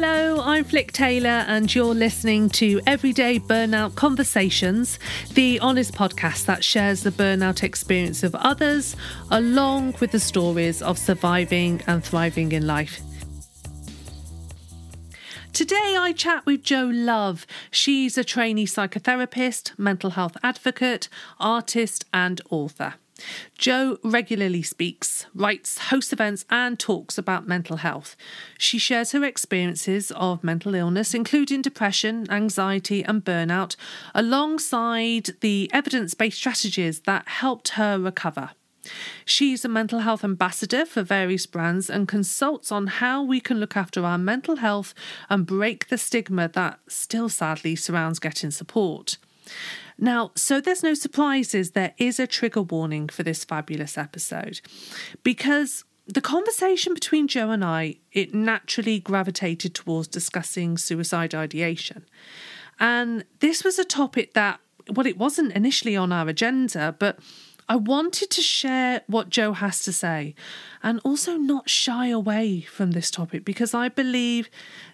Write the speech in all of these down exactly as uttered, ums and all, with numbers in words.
Hello, I'm Flick Taylor and you're listening to Everyday Burnout Conversations, the honest podcast that shares the burnout experience of others along with the stories of surviving and thriving in life. Today I chat with Jo Love. She's a trainee psychotherapist, mental health advocate, artist and author. Jo regularly speaks, writes, hosts events and talks about mental health. She shares her experiences of mental illness, including depression, anxiety and burnout, alongside the evidence-based strategies that helped her recover. She's a mental health ambassador for various brands and consults on how we can look after our mental health and break the stigma that still sadly surrounds getting support. Now, so there's no surprises, there is a trigger warning for this fabulous episode, because the conversation between Jo and I, it naturally gravitated towards discussing suicide ideation. And this was a topic that, well, it wasn't initially on our agenda, but I wanted to share what Jo has to say and also not shy away from this topic, because I believe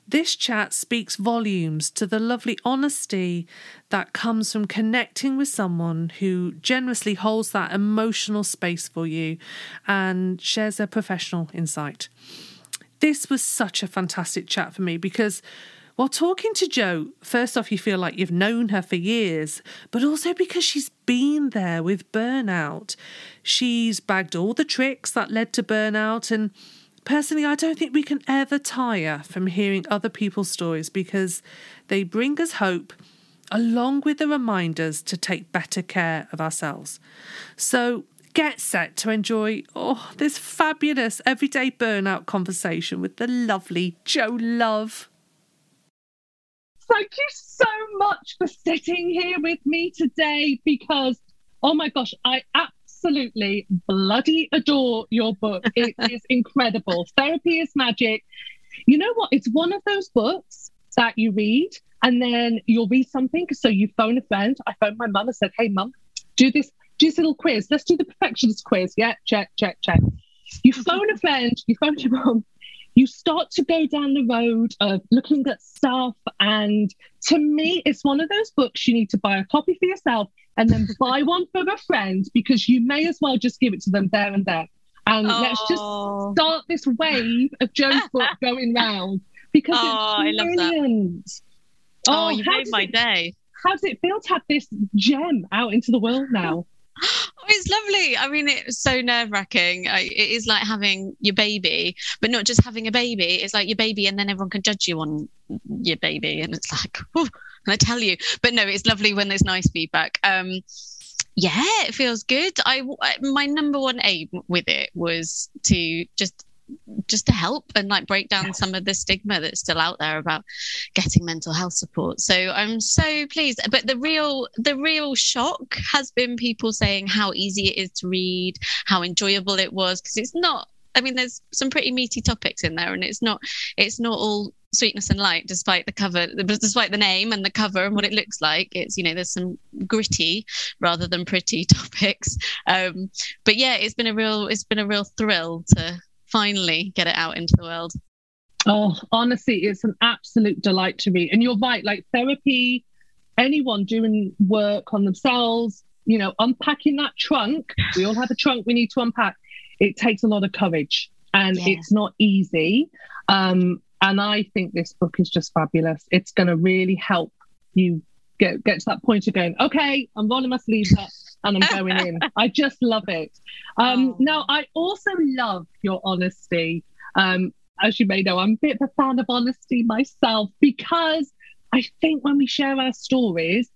this chat speaks volumes to the lovely honesty that comes from connecting with someone who generously holds that emotional space for you and shares their professional insight. This was such a fantastic chat for me because while talking to Jo, first off, you feel like you've known her for years, but also because she's been there with burnout. She's bagged all the tricks that led to burnout, and personally, I don't think we can ever tire from hearing other people's stories because they bring us hope along with the reminders to take better care of ourselves. So get set to enjoy oh, this fabulous everyday burnout conversation with the lovely Jo Love. Thank you so much for sitting here with me today because, oh my gosh, I absolutely bloody adore your book. It is incredible. Therapy is Magic. You know what? It's one of those books that you read and then you'll read something. So you phone a friend. I phoned my mum and said, hey, mum, do this, do this little quiz. Let's do the perfectionist quiz. Yeah, check, check, check. You phone a friend, you phone your mum. You start to go down the road of looking at stuff. And to me, it's one of those books you need to buy a copy for yourself and then buy one for a friend, because you may as well just give it to them there and there. And oh. let's just start this wave of Jo's book going round, because oh, it's brilliant. I love that. Oh, oh you made my it, day. How does it feel to have this gem out into the world now? Oh, it's lovely. I mean, it's so nerve-wracking. It is like having your baby, but not just having a baby. It's like your baby, and then everyone can judge you on your baby, and it's like, whew, and I tell you. But no, it's lovely when there's nice feedback. Um, yeah, it feels good. I my number one aim with it was to just just to help and like break down some of the stigma that's still out there about getting mental health support. So I'm so pleased. But the real the real shock has been people saying how easy it is to read, how enjoyable it was, because it's not, I mean, there's some pretty meaty topics in there, and it's not it's not all sweetness and light, despite the cover, despite the name and the cover and what it looks like. It's, you know, there's some gritty rather than pretty topics. Um, but yeah, it's been a real it's been a real thrill to finally get it out into the world. Oh, honestly, it's an absolute delight to me. And you're right, like therapy, anyone doing work on themselves, you know, unpacking that trunk. We all have a trunk we need to unpack. It takes a lot of courage and yeah. it's not easy. Um, and I think this book is just fabulous. It's going to really help you get, get to that point of going, okay, I'm rolling my sleeves up. And I'm going in. I just love it. Um, oh. Now, I also love your honesty. Um, as you may know, I'm a bit of a fan of honesty myself, because I think when we share our stories,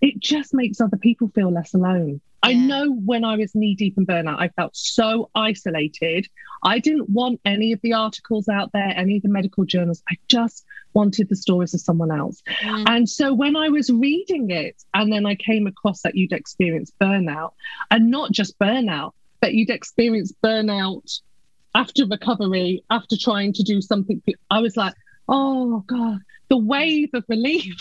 it just makes other people feel less alone. Yeah. I know when I was knee-deep in burnout, I felt so isolated. I didn't want any of the articles out there, any of the medical journals. I just wanted the stories of someone else. Yeah. And so when I was reading it, and then I came across that you'd experienced burnout, and not just burnout, but you'd experienced burnout after recovery, after trying to do something. I was like, oh, God, the wave of relief.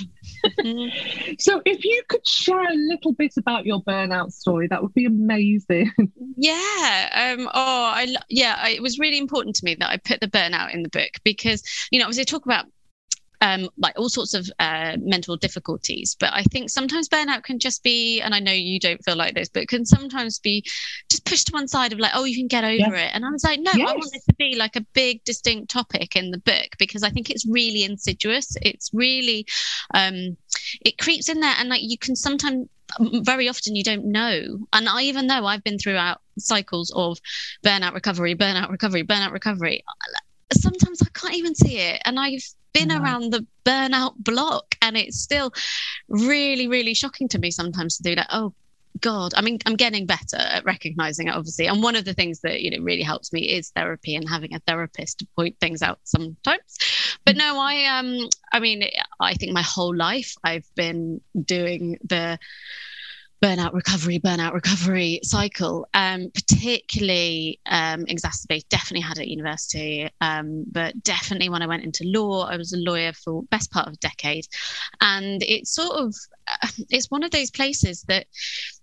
So if you could share a little bit about your burnout story, that would be amazing. Yeah. Um, oh, I, yeah, I, it was really important to me that I put the burnout in the book, because, you know, obviously I talk about um, like all sorts of uh, mental difficulties. But I think sometimes burnout can just be, and I know you don't feel like this, but it can sometimes be just pushed to one side of like, oh, you can get over yes. it. And I was like, no, yes. I want this to be like a big, distinct topic in the book, because I think it's really insidious. It's really, um, it creeps in there. And like, you can sometimes, very often you don't know. And I, even though I've been throughout cycles of burnout recovery, burnout recovery, burnout recovery, sometimes I can't even see it. And I've been yeah. around the burnout block, and it's still really, really shocking to me sometimes to do that. Oh God, I mean, I'm getting better at recognizing it, obviously. And one of the things that, you know, really helps me is therapy and having a therapist to point things out sometimes. But no, I, um, I mean, I think my whole life I've been doing the burnout recovery, burnout recovery cycle, um, particularly um, exacerbated, definitely had at university, um, but definitely when I went into law. I was a lawyer for best part of a decade. And it's sort of, it's one of those places that,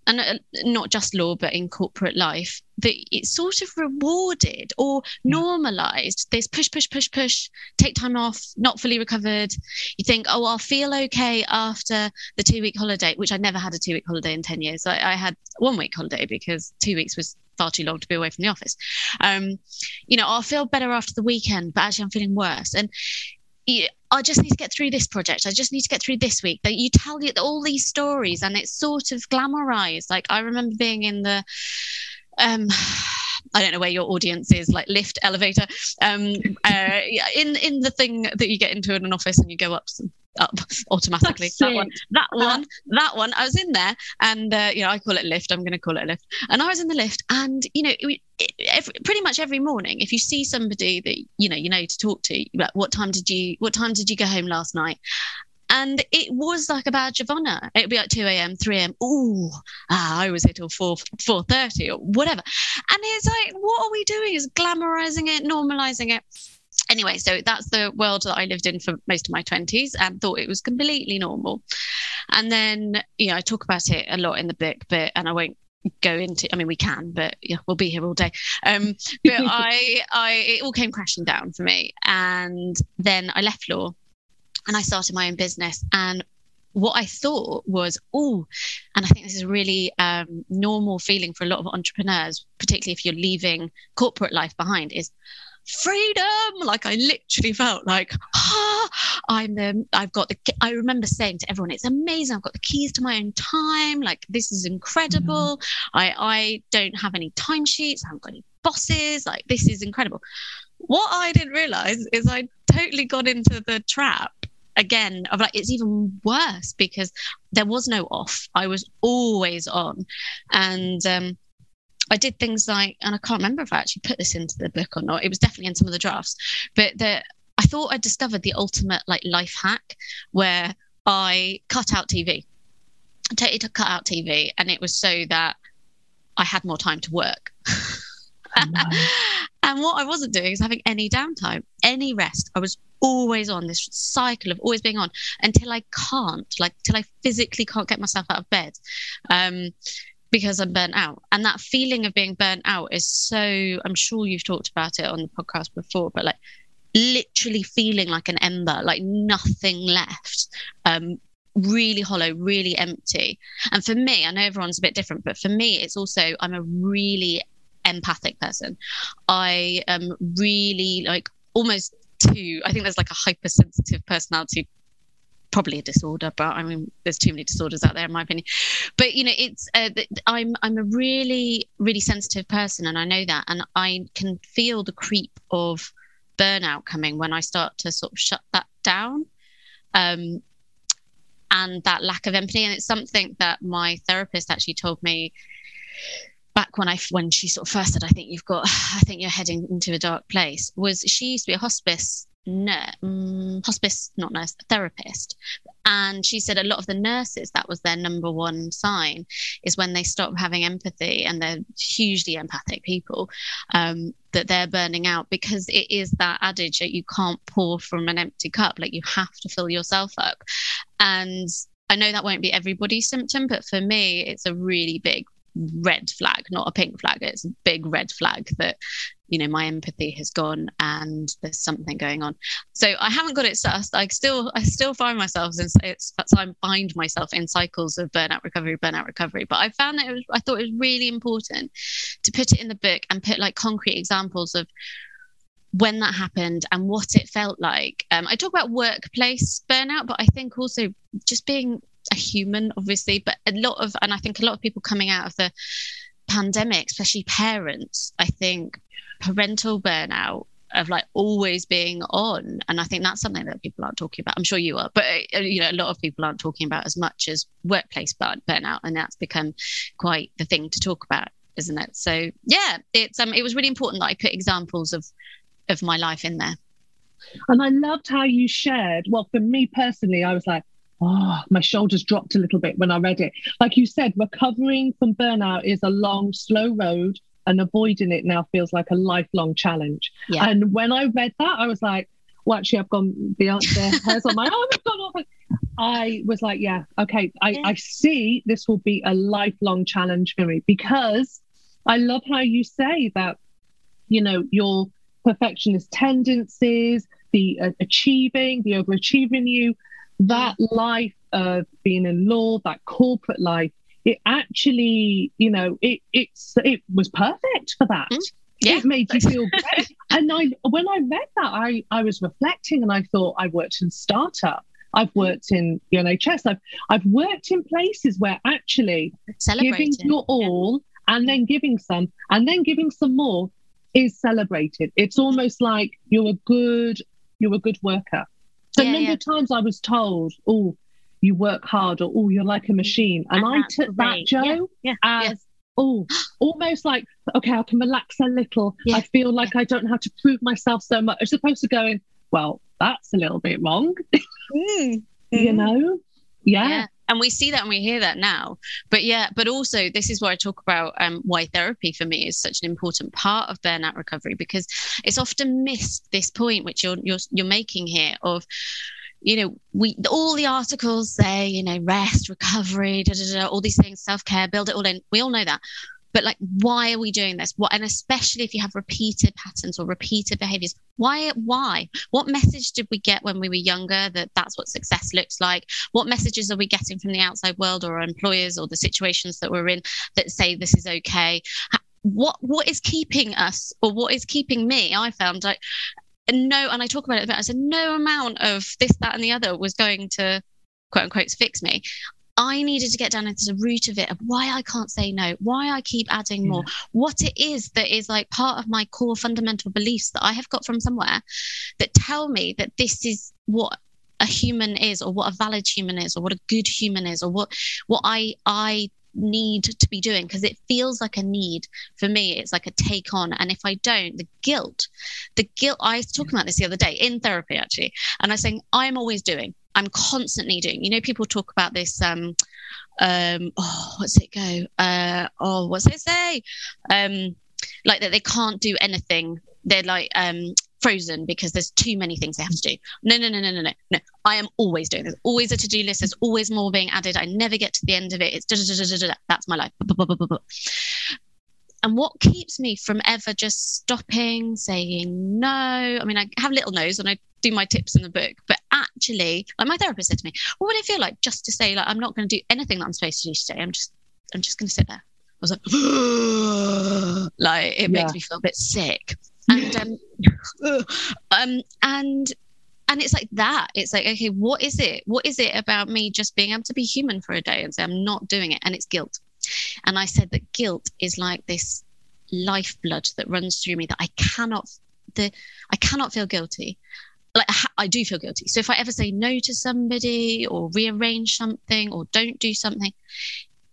and not just law, but in corporate life, that it's sort of rewarded or normalized. There's push, push, push, push, take time off, not fully recovered. You think, oh, I'll feel okay after the two week holiday, which I never had a two week holiday in ten years. I, I had one week holiday because two weeks was far too long to be away from the office. Um, you know, I'll feel better after the weekend, but actually I'm feeling worse. And yeah, I just need to get through this project. I just need to get through this week. That you tell all these stories, and it's sort of glamorized. Like I remember being in the, um, I don't know where your audience is, like lift, elevator, um, uh, in in the thing that you get into in an office and you go up up automatically. That's that it. one, that one, that one. I was in there, and uh, you know, I call it lift. I'm going to call it a lift. And I was in the lift, and you know, it, Every, pretty much every morning, if you see somebody that you know you know to talk to, like, what time did you what time did you go home last night? And it was like a badge of honor. It'd be like two a.m., three a.m. Ooh, ah, I was here till four four thirty or whatever. And it's like, what are we doing? Is glamorizing it, normalizing it. Anyway, so that's the world that I lived in for most of my twenties and thought it was completely normal. And then, you know, I talk about it a lot in the book, but and I won't go into I mean we can but yeah we'll be here all day um but I I it all came crashing down for me. And then I left law and I started my own business, and what I thought was, oh, and I think this is a really um normal feeling for a lot of entrepreneurs, particularly if you're leaving corporate life behind, is freedom. Like I literally felt like, ah, I'm the, I've got the, I remember saying to everyone, it's amazing. I've got the keys to my own time. Like, this is incredible. Mm-hmm. I, I don't have any timesheets. I haven't got any bosses. Like, this is incredible. What I didn't realize is I totally got into the trap again of like, it's even worse because there was no off. I was always on. And, um, I did things like, and I can't remember if I actually put this into the book or not. It was definitely in some of the drafts, but the, I thought I discovered the ultimate like life hack where I cut out T V. I totally cut out T V, and it was so that I had more time to work. Mm-hmm. And what I wasn't doing is having any downtime, any rest. I was always on this cycle of always being on until I can't, like, till I physically can't get myself out of bed. Um, because I'm burnt out. And that feeling of being burnt out is so, I'm sure you've talked about it on the podcast before, but like literally feeling like an ember, like nothing left, um, really hollow, really empty. And for me, I know everyone's a bit different, but for me, it's also, I'm a really empathic person. I am really like almost too, I think there's like a hypersensitive personality, probably a disorder, but I mean, there's too many disorders out there, in my opinion. But you know, it's uh, I'm I'm a really really sensitive person, and I know that, and I can feel the creep of burnout coming when I start to sort of shut that down, um, and that lack of empathy. And it's something that my therapist actually told me back when I when she sort of first said, I think you've got, I think you're heading into a dark place. Was she used to be a hospice. No, um, hospice, not nurse, therapist. And she said a lot of the nurses, that was their number one sign, is when they stop having empathy, and they're hugely empathic people, um, that they're burning out, because it is that adage that you can't pour from an empty cup, like you have to fill yourself up. And I know that won't be everybody's symptom, but for me, it's a really big red flag, not a pink flag. It's a big red flag that, you know, my empathy has gone and there's something going on. So I haven't got it sussed. I still, I still find myself, in, it's, I find myself in cycles of burnout recovery, burnout recovery. But I found that it was, I thought it was really important to put it in the book and put like concrete examples of when that happened and what it felt like. Um, I talk about workplace burnout, but I think also just being a human, obviously, but a lot of, and I think a lot of people coming out of the pandemic, especially parents, I think parental burnout of like always being on. And I think that's something that people aren't talking about. I'm sure you are, but you know, a lot of people aren't talking about as much as workplace burnout. And that's become quite the thing to talk about, isn't it? So yeah, it's, um, it was really important that I put examples of, of my life in there. And I loved how you shared. Well, for me personally, I was like, oh, my shoulders dropped a little bit when I read it. Like you said, recovering from burnout is a long, slow road, and avoiding it now feels like a lifelong challenge. Yeah. And when I read that, I was like, well, actually, I've gone beyond there. on my, oh, I've gone off. I was like, yeah, okay, I, yeah. I see this will be a lifelong challenge for me, because I love how you say that, you know, your perfectionist tendencies, the uh, achieving, the overachieving you, that life of being in law, that corporate life, it actually, you know, it it's it was perfect for that. Mm, yeah. It made you feel great. And I, when I read that, I, I was reflecting and I thought, I worked in startup, I've worked in the N H S, I've I've worked in places where actually giving your all, yeah, and then giving some and then giving some more is celebrated. It's almost like you're a good you're a good worker. So yeah, a number yeah. of times I was told, oh, you work hard, or oh, you're like a machine. And, and I took great. that, Jo, yeah, yeah, as, yeah. oh, almost like, okay, I can relax a little. Yeah, I feel like yeah. I don't have to prove myself so much. As opposed to going, well, that's a little bit wrong. mm. You know? Yeah. yeah. And we see that and we hear that now. But yeah, but also this is where I talk about um, why therapy for me is such an important part of burnout recovery, because it's often missed this point, which you're you're, you're making here of, you know, we all the articles say, you know, rest, recovery, da, da, da, all these things, self-care, build it all in. We all know that. But like, why are we doing this? What, and especially if you have repeated patterns or repeated behaviors, why, why, what message did we get when we were younger that that's what success looks like? What messages are we getting from the outside world or our employers or the situations that we're in that say this is okay? What, what is keeping us, or what is keeping me? I found like, no, and I talk about it a bit, I said, no amount of this, that, and the other was going to quote unquote fix me. I needed to get down into the root of it, of why I can't say no, why I keep adding more, yeah. what it is that is like part of my core fundamental beliefs that I have got from somewhere that tell me that this is what a human is, or what a valid human is, or what a good human is, or what, what I, I need to be doing. Because it feels like a need for me. It's like a take on. And if I don't, the guilt, the guilt, I was talking yeah. about this the other day in therapy, actually. And I was saying, I'm always doing. I'm constantly doing, you know, people talk about this, um, um, oh, what's it go? Uh, oh, what's it say? Um, like that they can't do anything. They're like, um, frozen because there's too many things they have to do. No, no, no, no, no, no, no. I am always doing. There's always a to-do list. There's always more being added. I never get to the end of it. It's da da da da da. That's my life. And what keeps me from ever just stopping, saying no? I mean, I have little no's and I do my tips in the book, but actually, like my therapist said to me, what would it feel like just to say, like, I'm not going to do anything that I'm supposed to do today. I'm just, I'm just going to sit there. I was like, like it yeah. makes me feel a bit sick. And, um, um, and, and it's like that. It's like, okay, what is it? What is it about me just being able to be human for a day and say, I'm not doing it? And it's guilt. And I said that guilt is like this lifeblood that runs through me that I cannot, the, I cannot feel guilty. Like I do feel guilty. So if I ever say no to somebody or rearrange something or don't do something,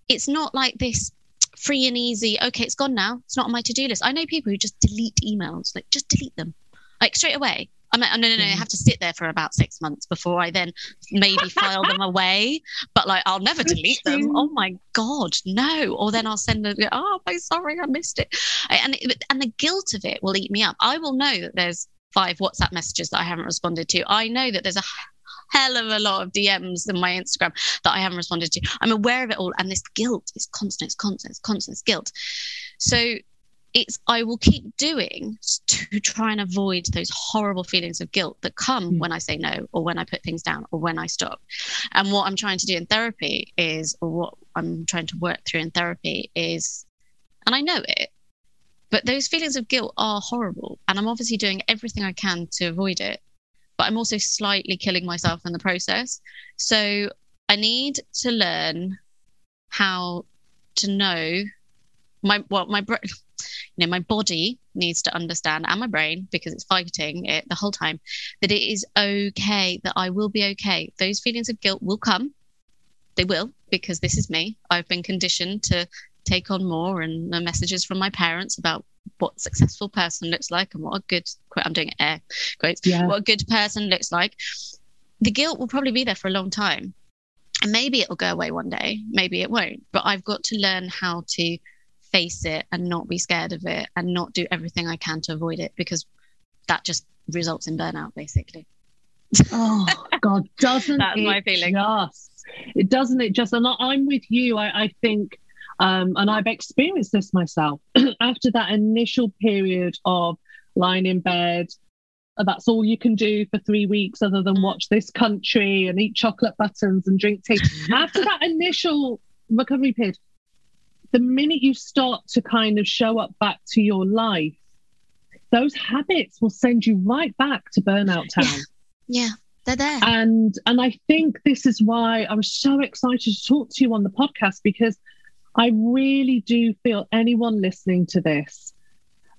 it's not like this free and easy, okay, it's gone now, it's not on my to-do list. I know people who just delete emails, like just delete them, like straight away. I'm like, oh, no, no, no, I have to sit there for about six months before I then maybe file them away. But like, I'll never delete them. Oh my God, no. Or then I'll send them, oh, I'm sorry, I missed it. And, it. and the guilt of it will eat me up. I will know that there's five WhatsApp messages that I haven't responded to. I know that there's a hell of a lot of D Ms in my Instagram that I haven't responded to. I'm aware of it all. And this guilt is constant, it's constant, it's constant, it's guilt. So it's, I will keep doing to try and avoid those horrible feelings of guilt that come mm. when I say no, or when I put things down, or when I stop. And what I'm trying to do in therapy is, or what I'm trying to work through in therapy is, and I know it, but those feelings of guilt are horrible. And I'm obviously doing everything I can to avoid it, but I'm also slightly killing myself in the process. So I need to learn how to know my, well, my, bro- you know, my body needs to understand, and my brain, because it's fighting it the whole time, that it is okay, that I will be okay. Those feelings of guilt will come. They will, because this is me. I've been conditioned to take on more, and the messages from my parents about what a successful person looks like and what a good, I'm doing air quotes, yeah. what a good person looks like. The guilt will probably be there for a long time. And maybe it'll go away one day, maybe it won't. But I've got to learn how to face it and not be scared of it, and not do everything I can to avoid it, because that just results in burnout, basically. Oh God, doesn't that's it my feeling. Just, it doesn't it just, and I'm with you. I, I think, um, and I've experienced this myself after that initial period of lying in bed, that's all you can do for three weeks other than watch this country and eat chocolate buttons and drink tea. After that initial recovery period, the minute you start to kind of show up back to your life, those habits will send you right back to burnout town. Yeah, yeah, they're there. And and I think this is why I was so excited to talk to you on the podcast, because I really do feel anyone listening to this,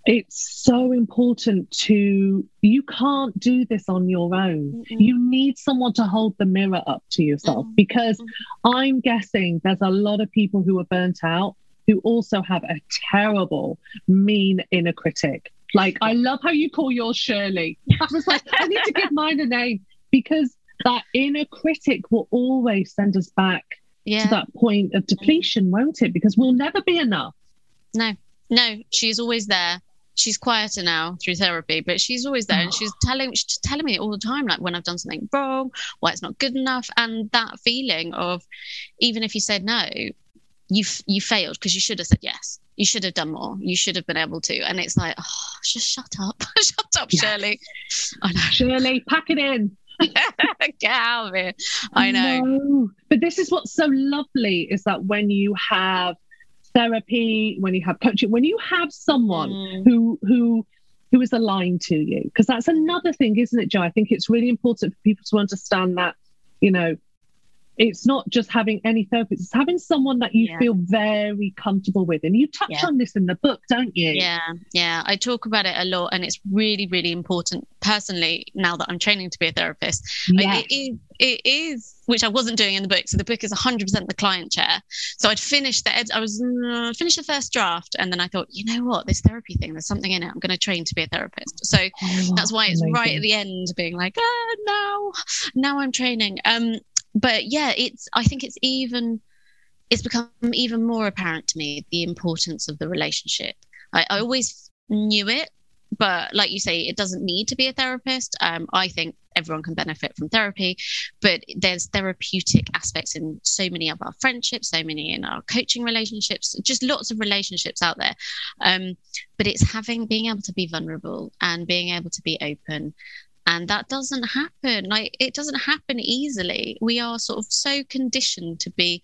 it's so important to, you can't do this on your own. Mm-mm. You need someone to hold the mirror up to yourself, mm-hmm. because mm-hmm. I'm guessing there's a lot of people who are burnt out who also have a terrible, mean inner critic. Like, I love how you call yours Shirley. I was like, I need to give mine a name, because that inner critic will always send us back yeah. to that point of depletion, won't it? Because we'll never be enough. No, no, she's always there. She's quieter now through therapy, but she's always there, and she's telling she's telling me all the time, like when I've done something wrong, why it's not good enough. And that feeling of, even if you said no, you you failed, because you should have said yes, you should have done more, you should have been able to. And it's like, oh, just shut up, shut up, yes. Shirley. I know. Shirley, pack it in. Get out of here. I know. No. But this is what's so lovely, is that when you have therapy, when you have coaching, when you have someone mm. who who who is aligned to you, because that's another thing, isn't it, Jo? I think it's really important for people to understand that, you know, it's not just having any therapist, it's having someone that you yeah. feel very comfortable with. And you touch yeah. on this in the book, don't you? Yeah, yeah. I talk about it a lot, and it's really, really important personally now that I'm training to be a therapist. Yes. It, it, it is, which I wasn't doing in the book. So the book is one hundred percent the client chair. So I'd finished the, ed- I was uh, finished the first draft, and then I thought, you know what, this therapy thing, there's something in it. I'm going to train to be a therapist. So oh, that's why it's amazing. Right at the end being like, ah, now, now I'm training. Um, But yeah, it's, I think it's even, it's become even more apparent to me, the importance of the relationship. I, I always knew it, but like you say, it doesn't need to be a therapist. Um, I think everyone can benefit from therapy, but there's therapeutic aspects in so many of our friendships, so many in our coaching relationships, just lots of relationships out there. Um, but it's having, being able to be vulnerable and being able to be open. And that doesn't happen. Like, it doesn't happen easily. We are sort of so conditioned to be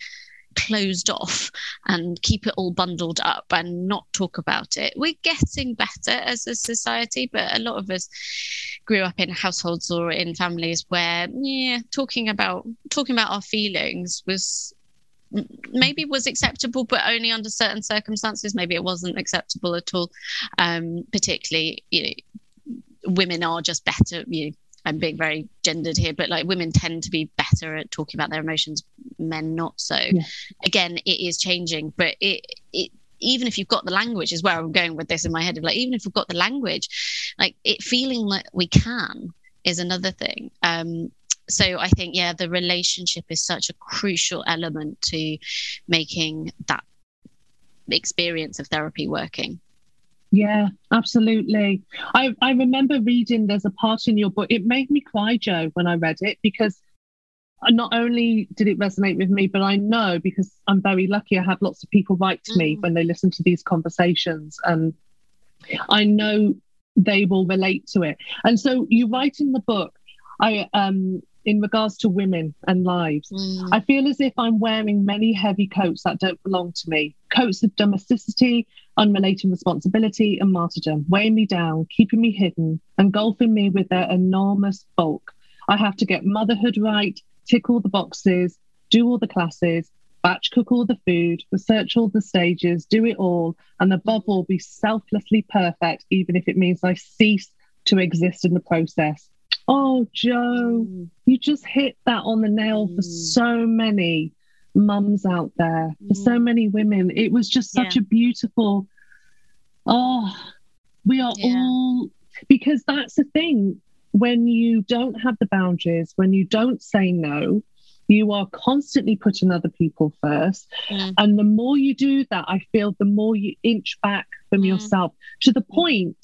closed off and keep it all bundled up and not talk about it. We're getting better as a society, but a lot of us grew up in households or in families where, yeah, talking about talking about our feelings was maybe was acceptable, but only under certain circumstances. Maybe it wasn't acceptable at all. Um, particularly, you know, women are just better, you know, I'm being very gendered here, but like women tend to be better at talking about their emotions, men not so. Yeah. Again, it is changing, but it, it even if you've got the language, is where I'm going with this in my head, of like, even if we've got the language, like it feeling like we can is another thing. Um, so I think, yeah, the relationship is such a crucial element to making that experience of therapy working. Yeah, absolutely. I I remember reading, there's a part in your book, it made me cry, Jo, when I read it, because not only did it resonate with me, but I know, because I'm very lucky, I had lots of people write to me mm. when they listen to these conversations, and I know they will relate to it. And so you write in the book, I um, in regards to women and lives, mm. I feel as if I'm wearing many heavy coats that don't belong to me. Coats of domesticity, unrelenting responsibility and martyrdom, weighing me down, keeping me hidden, engulfing me with their enormous bulk. I have to get motherhood right, tick all the boxes, do all the classes, batch cook all the food, research all the stages, do it all, and above all, be selflessly perfect, even if it means I cease to exist in the process. Oh, Jo, mm. you just hit that on the nail mm. for so many mums out there, mm. for so many women. It was just such yeah. a beautiful, oh, we are yeah. all, because that's the thing. When you don't have the boundaries, when you don't say no, you are constantly putting other people first. Yeah. And the more you do that, I feel the more you inch back from yeah. yourself, to the point.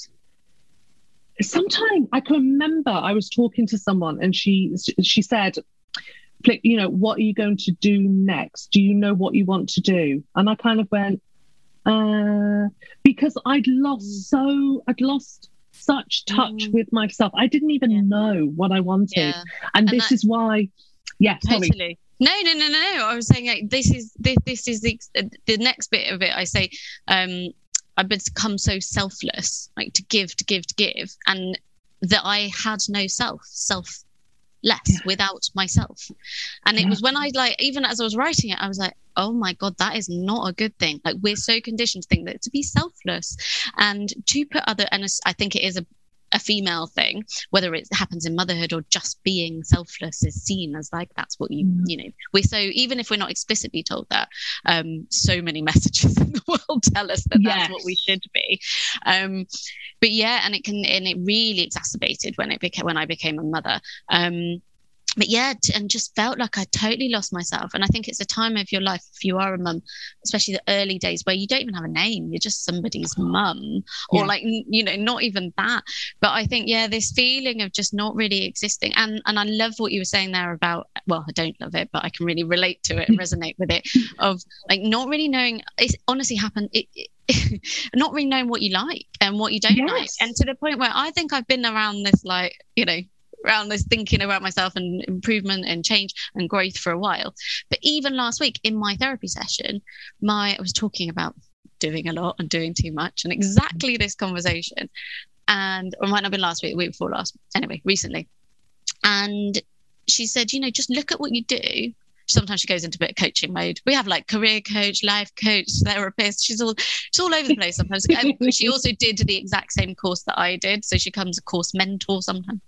Sometimes I can remember I was talking to someone and she she said, you know, what are you going to do next? Do you know what you want to do? And I kind of went, uh, because I'd lost so, I'd lost such touch mm. with myself. I didn't even yeah. know what I wanted. Yeah. And, and this that, is why, yeah, totally. Sorry. No, no, no, no. I was saying, like, this is, this, this is the, the next bit of it. I say, um, I've become so selfless, like to give, to give, to give. And that I had no self, self less yeah. without myself. And yeah. it was when I, like, even as I was writing it, I was like, oh my God, that is not a good thing. Like, we're so conditioned to think that to be selfless and to put other, and I think it is a, a female thing, whether it happens in motherhood or just being selfless is seen as like, that's what you, mm. you know, we're so, even if we're not explicitly told that, um, so many messages in the world tell us that yes. that's what we should be. Um, but yeah, and it can, and it really exacerbated when it became, when I became a mother. Um, But yeah, t- and just felt like I totally lost myself. And I think it's a time of your life, if you are a mum, especially the early days where you don't even have a name, you're just somebody's mum or yeah. like, you know, not even that. But I think, yeah, this feeling of just not really existing. And and I love what you were saying there about, well, I don't love it, but I can really relate to it and resonate with it, of like not really knowing, it's honestly happened, it, it not really knowing what you like and what you don't yes. like. And to the point where I think I've been around this, like, you know, around this thinking about myself and improvement and change and growth for a while. But even last week in my therapy session, my I was talking about doing a lot and doing too much and exactly this conversation. And or it might not have been last week, the week before last, anyway, recently. And she said, you know, just look at what you do. Sometimes she goes into a bit of coaching mode. We have like career coach, life coach, therapist. She's all she's all over the place sometimes. Um, she also did the exact same course that I did. So she comes a course mentor sometimes.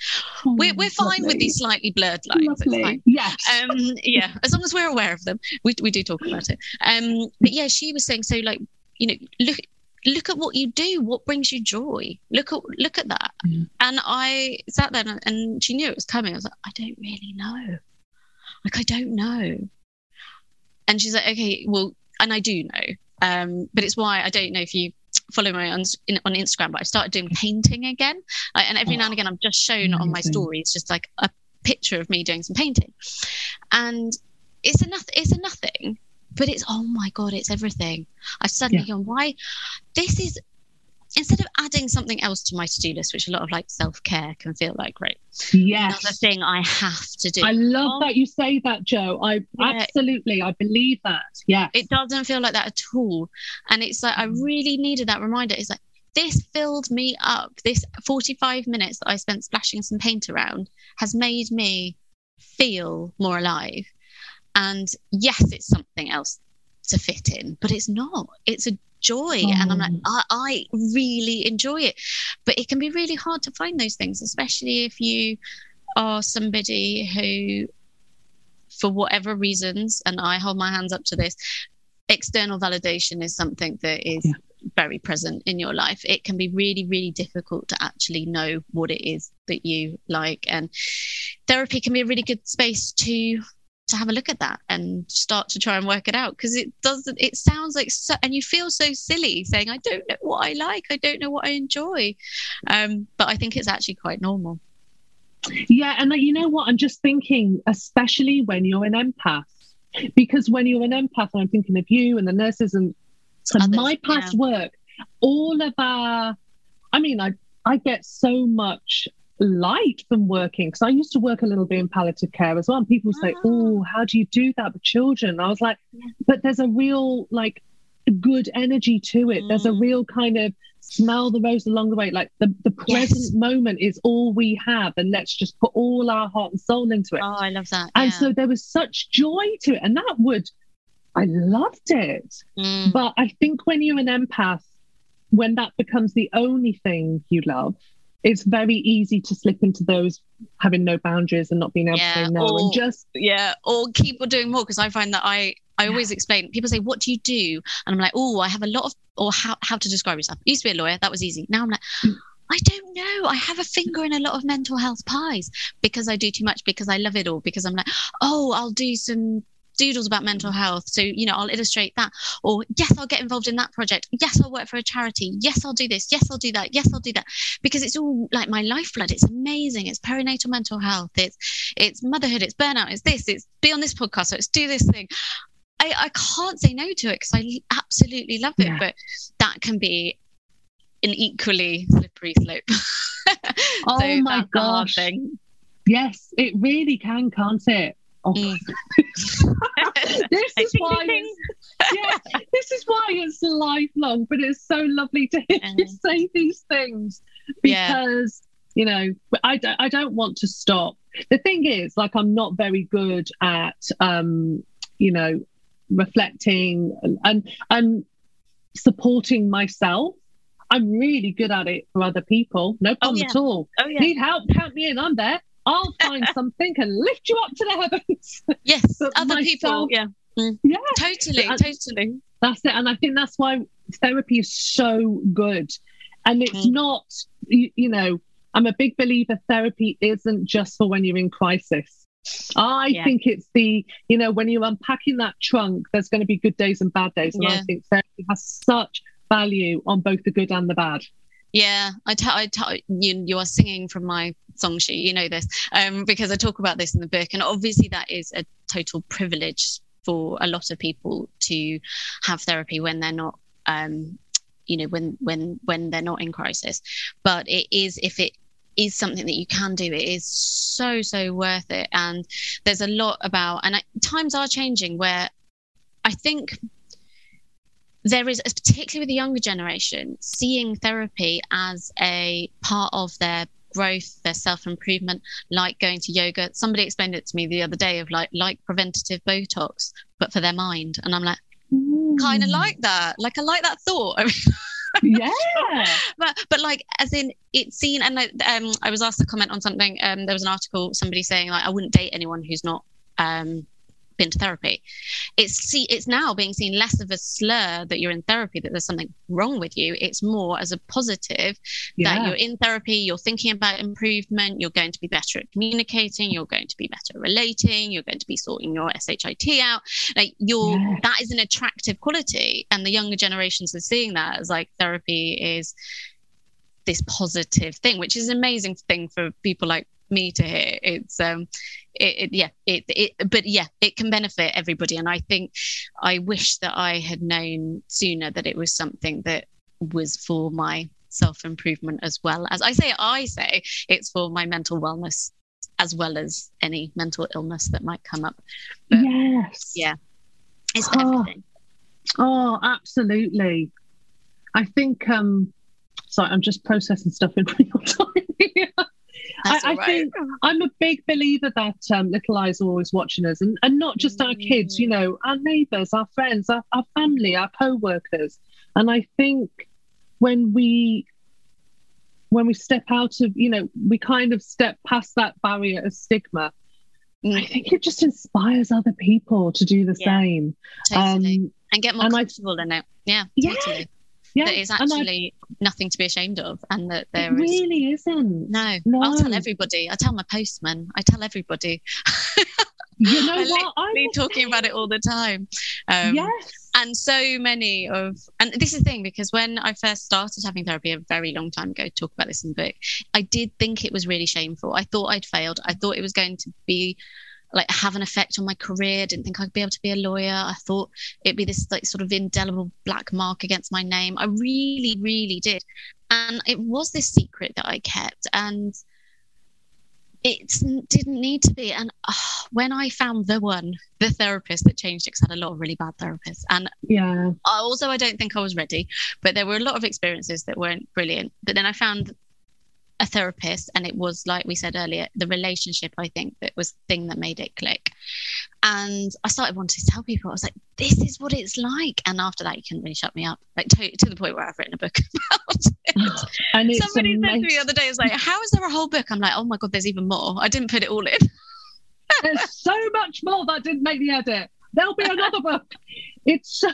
Oh, we're we're fine lovely. With these slightly blurred lines. It's fine. Yes. Um, yeah. As long as we're aware of them, we we do talk about it. Um, but yeah, she was saying, so like, you know, look look at what you do, what brings you joy. Look at look at that. Mm. And I sat there and, and she knew it was coming. I was like, I don't really know. Like, I don't know. And she's like, okay, well, and I do know. Um, but it's why I don't know if you follow me on, on Instagram, but I started doing painting again. Like, and every oh, now and again, I'm just shown amazing. On my stories, just like a picture of me doing some painting. And it's a, noth- it's a nothing, but it's, oh my God, it's everything. I've suddenly yeah. gone, why? This is, instead of adding something else to my to-do list, which a lot of like self-care can feel like, right? Yes. Another thing I have to do. I love oh, that you say that, Jo. I yeah, absolutely, I believe that. Yeah. It doesn't feel like that at all. And it's like, I really needed that reminder. It's like, this filled me up. This forty-five minutes that I spent splashing some paint around has made me feel more alive. And yes, it's something else to fit in, but it's not. It's a joy. Oh. And I'm like, I, I really enjoy it. But it can be really hard to find those things, especially if you are somebody who, for whatever reasons, and I hold my hands up to this, external validation is something that is yeah. very present in your life. It can be really, really difficult to actually know what it is that you like. And therapy can be a really good space to to have a look at that and start to try and work it out, because it doesn't it sounds like so, and you feel so silly saying I don't know what I like, I don't know what I enjoy, um but I think it's actually quite normal. Yeah. And like, you know what? I'm just thinking, especially when you're an empath, because when you're an empath, and I'm thinking of you and the nurses and, and Others, my past yeah. work, all of our, I mean, I, I get so much light from working, because I used to work a little bit in palliative care as well. And people say, oh, how do you do that with children? I was like, yeah. but there's a real like good energy to it. Mm. There's a real kind of smell the rose along the way. Like the, the present yes. moment is all we have, and let's just put all our heart and soul into it. Oh, I love that. And yeah. so there was such joy to it. And that would, I loved it. Mm. But I think when you're an empath, when that becomes the only thing you love, it's very easy to slip into those having no boundaries and not being able yeah, to say no, or, and just yeah, or keep doing more. Because I find that I, I yeah. always explain. People say, "What do you do?" And I'm like, "Oh, I have a lot of," or how how to describe yourself. Used to be a lawyer, that was easy. Now I'm like, I don't know. I have a finger in a lot of mental health pies because I do too much, because I love it all, because I'm like, oh, I'll do some doodles about mental health, so you know I'll illustrate that, or yes, I'll get involved in that project, yes, I'll work for a charity, yes, I'll do this, yes, I'll do that, yes, I'll do that, because it's all like my lifeblood. It's amazing. It's perinatal mental health, it's it's motherhood, it's burnout, it's this, it's be on this podcast, so it's do this thing. I, I can't say no to it because I absolutely love it. Yeah. But that can be an equally slippery slope. Oh so my gosh, yes, it really can, can't it? Oh. Mm. this is why yeah, this is why it's lifelong, but it's so lovely to hear mm. you say these things, because yeah. you know I don't, I don't want to stop. The thing is, like, I'm not very good at um you know reflecting and, and and supporting myself. I'm really good at it for other people, no problem oh, yeah. at all. Oh, yeah. Need help, count me in, I'm there, I'll find something and lift you up to the heavens. Yes, but other myself, people. Yeah, mm. yeah, totally, and totally. That's it, and I think that's why therapy is so good. And it's mm. not, you, you know, I'm a big believer therapy isn't just for when you're in crisis. I yeah. think it's the, you know, when you're unpacking that trunk, there's going to be good days and bad days, and yeah. I think therapy has such value on both the good and the bad. Yeah, I t- I t- you, you are singing from my song sheet, you know this, um, because I talk about this in the book. And obviously that is a total privilege for a lot of people to have therapy when they're not, um, you know, when when when they're not in crisis. But it is, if it is something that you can do, it is so, so worth it. And there's a lot about, and I, times are changing where I think there is, particularly with the younger generation, seeing therapy as a part of their growth, their self-improvement, like going to yoga. Somebody explained it to me the other day of like like preventative Botox, but for their mind. And I'm like, kind of like that. Like, I like that thought. I mean, yeah. But, but like, as in, it's seen, and like, um, I was asked to comment on something. Um, there was an article, somebody saying, like, I wouldn't date anyone who's not... Um, been to therapy. It's see, it's now being seen less of a slur that you're in therapy, that there's something wrong with you. It's more as a positive yeah. that you're in therapy, you're thinking about improvement, you're going to be better at communicating, you're going to be better at relating, you're going to be sorting your S H I T out. Like you're, yeah. that is an attractive quality. And the younger generations are seeing that as like therapy is this positive thing, which is an amazing thing for people like me to hear. It's um it, it yeah it, it but yeah it can benefit everybody. And I think I wish that I had known sooner that it was something that was for my self-improvement, as well as I say I say it's for my mental wellness, as well as any mental illness that might come up. But yes yeah it's oh. everything. Oh, absolutely. I think um sorry, I'm just processing stuff in real time here. I, I right. think I'm a big believer that um, little eyes are always watching us, and, and not just mm. our kids, you know, our neighbours, our friends, our, our family, our co-workers. And I think when we when we step out of, you know, we kind of step past that barrier of stigma, mm. I think it just inspires other people to do the yeah. same. Totally. Um, and get more and comfortable I, in it. Yeah, yeah. Totally. Yeah, that is actually nothing to be ashamed of, and that there it really is... isn't. No, no, I'll tell everybody. I tell my postman. I tell everybody. You know I'm what? I'm talking about it all the time. Um, yes. And so many of, and this is the thing, because when I first started having therapy a very long time ago, talk about this in the book, I did think it was really shameful. I thought I'd failed. I thought it was going to be like have an effect on my career. I didn't think I'd be able to be a lawyer. I thought it'd be this like sort of indelible black mark against my name. I really, really did. And it was this secret that I kept, and it didn't need to be. And uh, when I found the one, the therapist that changed it, because I had a lot of really bad therapists. And yeah, I, also, I don't think I was ready, but there were a lot of experiences that weren't brilliant. But then I found a therapist, and it was, like we said earlier, the relationship, I think, that was the thing that made it click. And I started wanting to tell people. I was like, this is what it's like. And after that, you couldn't really shut me up, like to, to the point where I've written a book about it. And somebody amazing. said to me the other day, it's like, how is there a whole book? I'm like, oh my god, there's even more. I didn't put it all in. There's so much more that didn't make the edit. There'll be another book. It's so,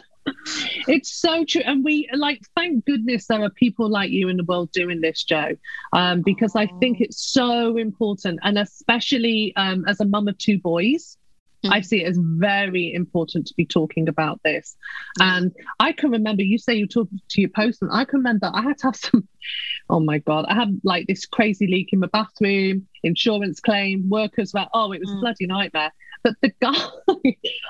it's so true. And we, like, thank goodness there are people like you in the world doing this, Jo, um, because oh. I think it's so important. And especially um, as a mum of two boys, mm. I see it as very important to be talking about this. Mm. And I can remember, you say you talk to your postman. I can remember I had to have some, oh my God, I had like this crazy leak in my bathroom, insurance claim, workers were, oh, it was mm. a bloody nightmare. But the guy,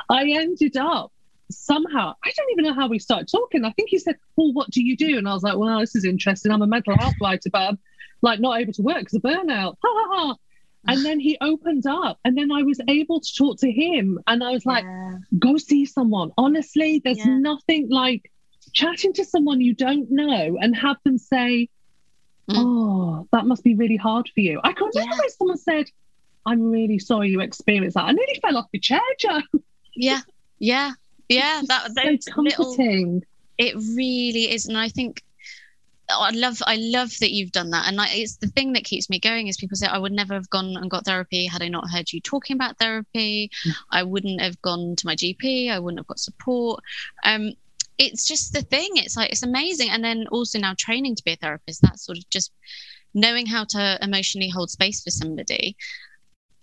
I ended up somehow, I don't even know how we started talking. I think he said, well, what do you do? And I was like, well, this is interesting. I'm a mental health writer, but I'm like not able to work because of burnout. Ha, ha, ha. And then he opened up, and then I was able to talk to him. And I was like, yeah. go see someone. Honestly, there's yeah. nothing like chatting to someone you don't know and have them say, mm. oh, that must be really hard for you. I can't remember yeah. if someone said, I'm really sorry you experienced that. I nearly fell off the chair, Jo. Yeah, yeah, yeah. That was so comforting. Little, it really is. And I think oh, I love I love that you've done that. And I, it's the thing that keeps me going is people say, I would never have gone and got therapy had I not heard you talking about therapy. Mm. I wouldn't have gone to my G P. I wouldn't have got support. Um, it's just the thing. It's like, it's amazing. And then also now training to be a therapist, that's sort of just knowing how to emotionally hold space for somebody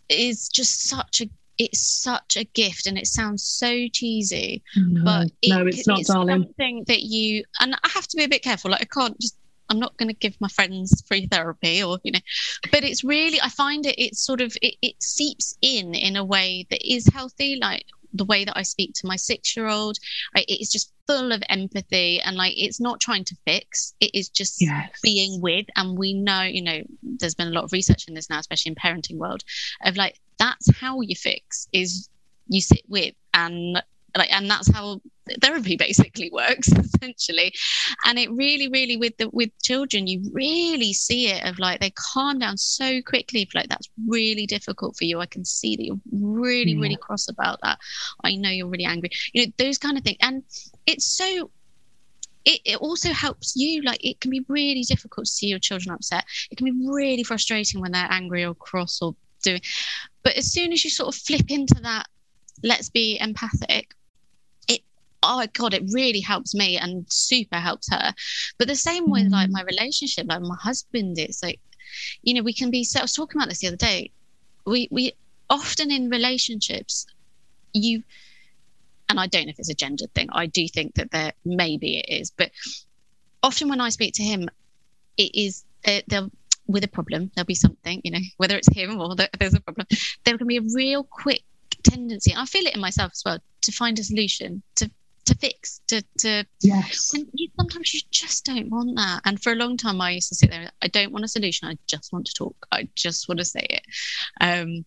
is just such a it's such a gift. And it sounds so cheesy, no, but it, no, it's not, it's darling. Something that you, and I have to be a bit careful, like I can't just, I'm not going to give my friends free therapy or, you know, but it's really, I find it, it's sort of, it, it seeps in in a way that is healthy, like the way that I speak to my six-year-old, I, it's just full of empathy, and like it's not trying to fix, it is just yes. being with. And we know, you know, there's been a lot of research in this now, especially in parenting world, of like that's how you fix, is you sit with, and like, and that's how therapy basically works essentially. And it really, really with the with children, you really see it of like they calm down so quickly. Like that's really difficult for you. I can see that you're really, yeah. really cross about that. I know you're really angry. You know, those kind of things. And it's so. It, it also helps you, like it can be really difficult to see your children upset. It can be really frustrating when they're angry or cross or doing. But as soon as you sort of flip into that, let's be empathic. Oh my God, it really helps me and super helps her. But the same with like my relationship, like my husband, it's like, you know, we can be, so I was talking about this the other day. We, we often in relationships, you, and I don't know if it's a gendered thing. I do think that there, maybe it is, but often when I speak to him, it is, uh, they'll, with a problem, there'll be something, you know, whether it's him or the, there's a problem, there can be a real quick tendency. And I feel it in myself as well, to find a solution, to, to fix, to, to yes. And you, sometimes you just don't want that. And for a long time I used to sit there, I don't want a solution, I just want to talk, I just want to say it. Um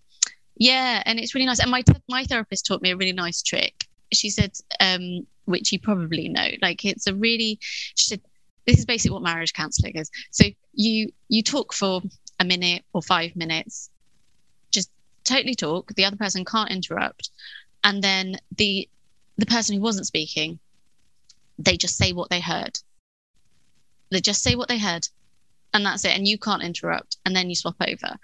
yeah, and it's really nice. And my th- my therapist taught me a really nice trick. She said, um which you probably know, like it's a really, she said, this is basically what marriage counseling is. So you you talk for a minute or five minutes, just totally talk, the other person can't interrupt, and then the the person who wasn't speaking, they just say what they heard. They just say what they heard, and that's it. And you can't interrupt, and then you swap over.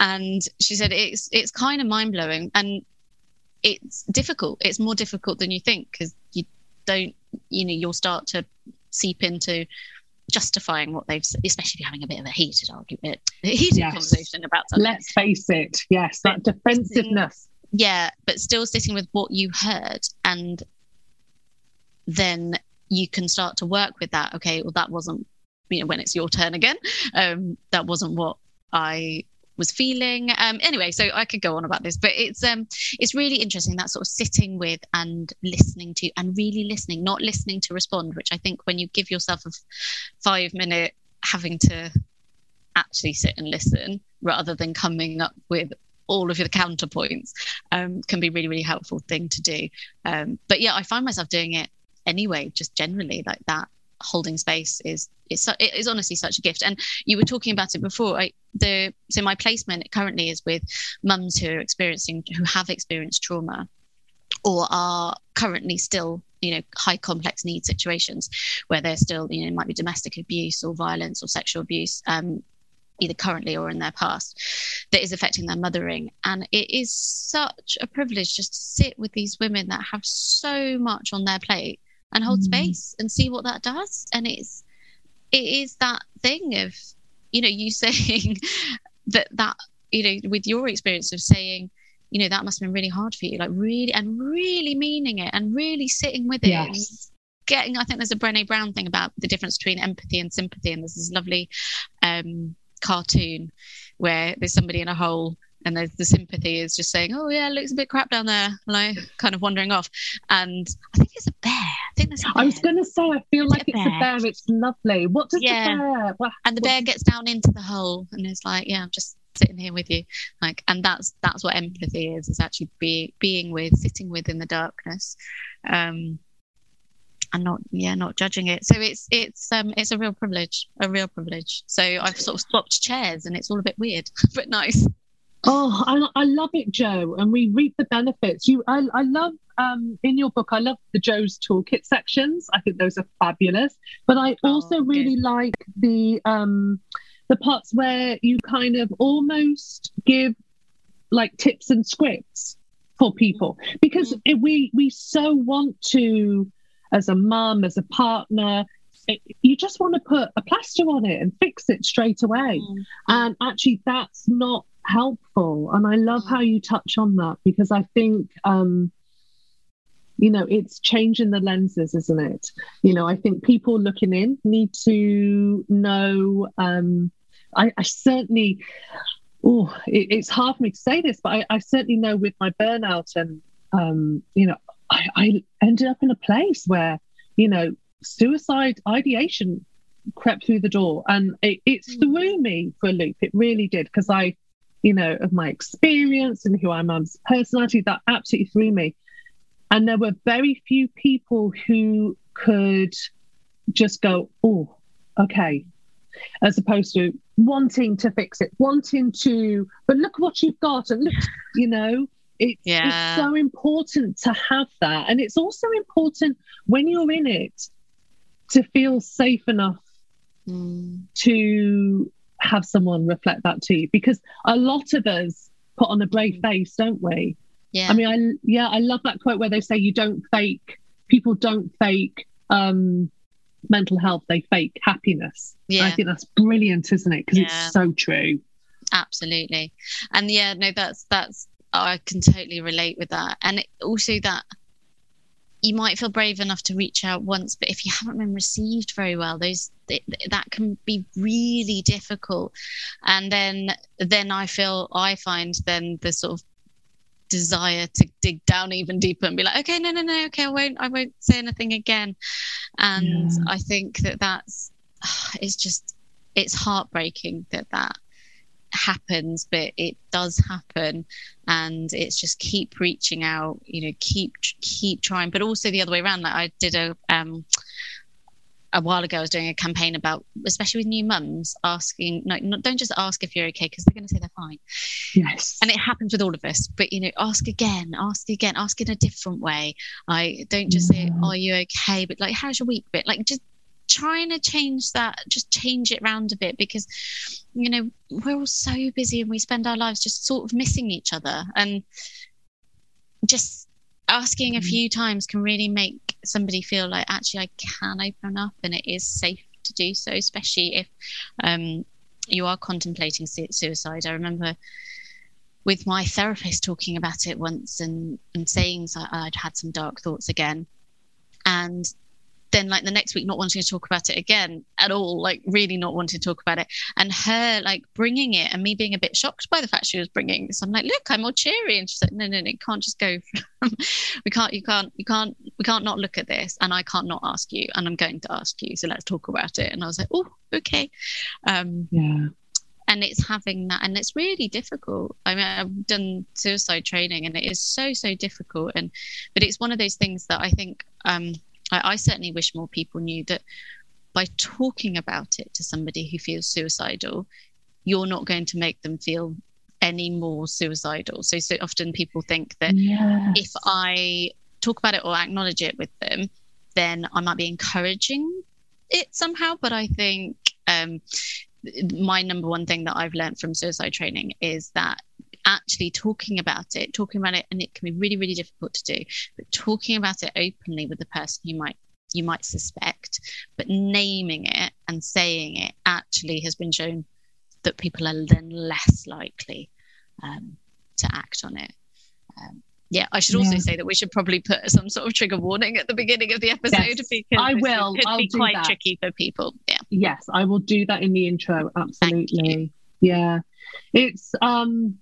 And she said, it's it's kind of mind blowing, and it's difficult. It's more difficult than you think, because you don't, you know, you'll start to seep into justifying what they've said, especially if you're having a bit of a heated argument, a heated yes. conversation about something. Let's face it, yes, that defensiveness. Yeah, but still sitting with what you heard, and then you can start to work with that. Okay, well, that wasn't, you know, when it's your turn again, um, that wasn't what I was feeling. Um, anyway, so I could go on about this, but it's um, it's really interesting, that sort of sitting with and listening to, and really listening, not listening to respond, which I think when you give yourself a five minute having to actually sit and listen rather than coming up with all of the counterpoints, um, can be really, really helpful thing to do. Um, but yeah, I find myself doing it anyway, just generally like that. Holding space is it's it is honestly such a gift. And you were talking about it before. I, the so my placement currently is with mums who are experiencing who have experienced trauma, or are currently still, you know, high complex need situations where they're still, you know, it might be domestic abuse or violence or sexual abuse, um, either currently or in their past, that is affecting their mothering. And it is such a privilege just to sit with these women that have so much on their plate and hold mm. space and see what that does. And it's it is that thing of, you know, you saying that, that, you know, with your experience of saying, you know, that must have been really hard for you, like really, and really meaning it and really sitting with it. Yes. Getting, I think there's a Brené Brown thing about the difference between empathy and sympathy. And there's this lovely um, cartoon where there's somebody in a hole, and there's the sympathy is just saying, oh yeah, it looks a bit crap down there, like kind of wandering off. And I think it's a bear. I think that's a bear. I was going to say, I feel is like it a it's a bear. It's lovely. What does yeah. the bear? What, and the what... bear gets down into the hole and is like, yeah, I'm just sitting here with you. Like, and that's, that's what empathy is, is actually be, being with, sitting with in the darkness. Um, and not, yeah, not judging it. So it's, it's, um, it's a real privilege, a real privilege. So I've sort of swapped chairs and it's all a bit weird, but nice. Oh, I, I love it, Jo, and we reap the benefits. You, I, I love um, in your book, I love the Jo's Toolkit sections. I think those are fabulous. But I also oh, really like the um, the parts where you kind of almost give like tips and scripts for people, because mm-hmm. we we so want to, as a mum, as a partner, it, you just want to put a plaster on it and fix it straight away, mm-hmm. and actually that's not helpful. And I love how you touch on that, because I think um you know, it's changing the lenses, isn't it? You know, I think people looking in need to know, um I, I certainly oh it, it's hard for me to say this, but I, I certainly know with my burnout, and um you know, I, I ended up in a place where, you know, suicide ideation crept through the door, and it, it threw me for a loop. It really did, because I you know, of my experience and who I am, mum's personality, that absolutely threw me. And there were very few people who could just go, oh, okay, as opposed to wanting to fix it, wanting to, but look what you've got, and look, you know, it, yeah. it's so important to have that. And it's also important when you're in it to feel safe enough mm. to have someone reflect that to you, because a lot of us put on a brave face, don't we? Yeah. I mean, I yeah, I love that quote where they say you don't fake, people don't fake um, mental health, they fake happiness. Yeah. I think that's brilliant, isn't it? Because yeah. it's so true. Absolutely. And yeah, no, that's that's I can totally relate with that. And it, also that you might feel brave enough to reach out once, but if you haven't been received very well, those th- that can be really difficult. And then, then I feel, I find then the sort of desire to dig down even deeper and be like, okay, no, no, no, okay, I won't, I won't say anything again. And yeah. I think that that's, it's just, it's heartbreaking that that happens, but it does happen. And it's just keep reaching out, you know, keep keep trying. But also the other way around, like I did a um a while ago, I was doing a campaign about, especially with new mums, asking no, no don't just ask if you're okay, because they're going to say they're fine. Yes. And it happens with all of us, but you know, ask again, ask again, ask in a different way. I don't just yeah. say, are you okay, but like, how's your week bit, like just trying to change that, just change it round a bit, because you know, we're all so busy and we spend our lives just sort of missing each other, and just asking a few times can really make somebody feel like, actually I can open up, and it is safe to do so, especially if um you are contemplating suicide. I remember with my therapist talking about it once and, and saying I'd had some dark thoughts again. And then like the next week, not wanting to talk about it again at all, like really not wanting to talk about it. And her like bringing it and me being a bit shocked by the fact she was bringing this. I'm like, look, I'm all cheery. And she's like, no, no, no, you can't just go. From, we can't, you can't, you can't, we can't not look at this. And I can't not ask you. And I'm going to ask you. So let's talk about it. And I was like, oh, okay. Um, yeah. And it's having that, and it's really difficult. I mean, I've done suicide training and it is so, so difficult. And, but it's one of those things that I think, um, I, I certainly wish more people knew that by talking about it to somebody who feels suicidal, you're not going to make them feel any more suicidal. So, so often people think that yes. if I talk about it or acknowledge it with them, then I might be encouraging it somehow. But I think um, my number one thing that I've learned from suicide training is that actually talking about it, talking about it, and it can be really, really difficult to do, but talking about it openly with the person you might, you might suspect, but naming it and saying it actually has been shown that people are then less likely um, to act on it. Um, yeah, I should also yeah. say that we should probably put some sort of trigger warning at the beginning of the episode. Yes, because I will. It could I'll be quite that. tricky for people. Yeah. Yes, I will do that in the intro. Absolutely. Yeah. It's... um.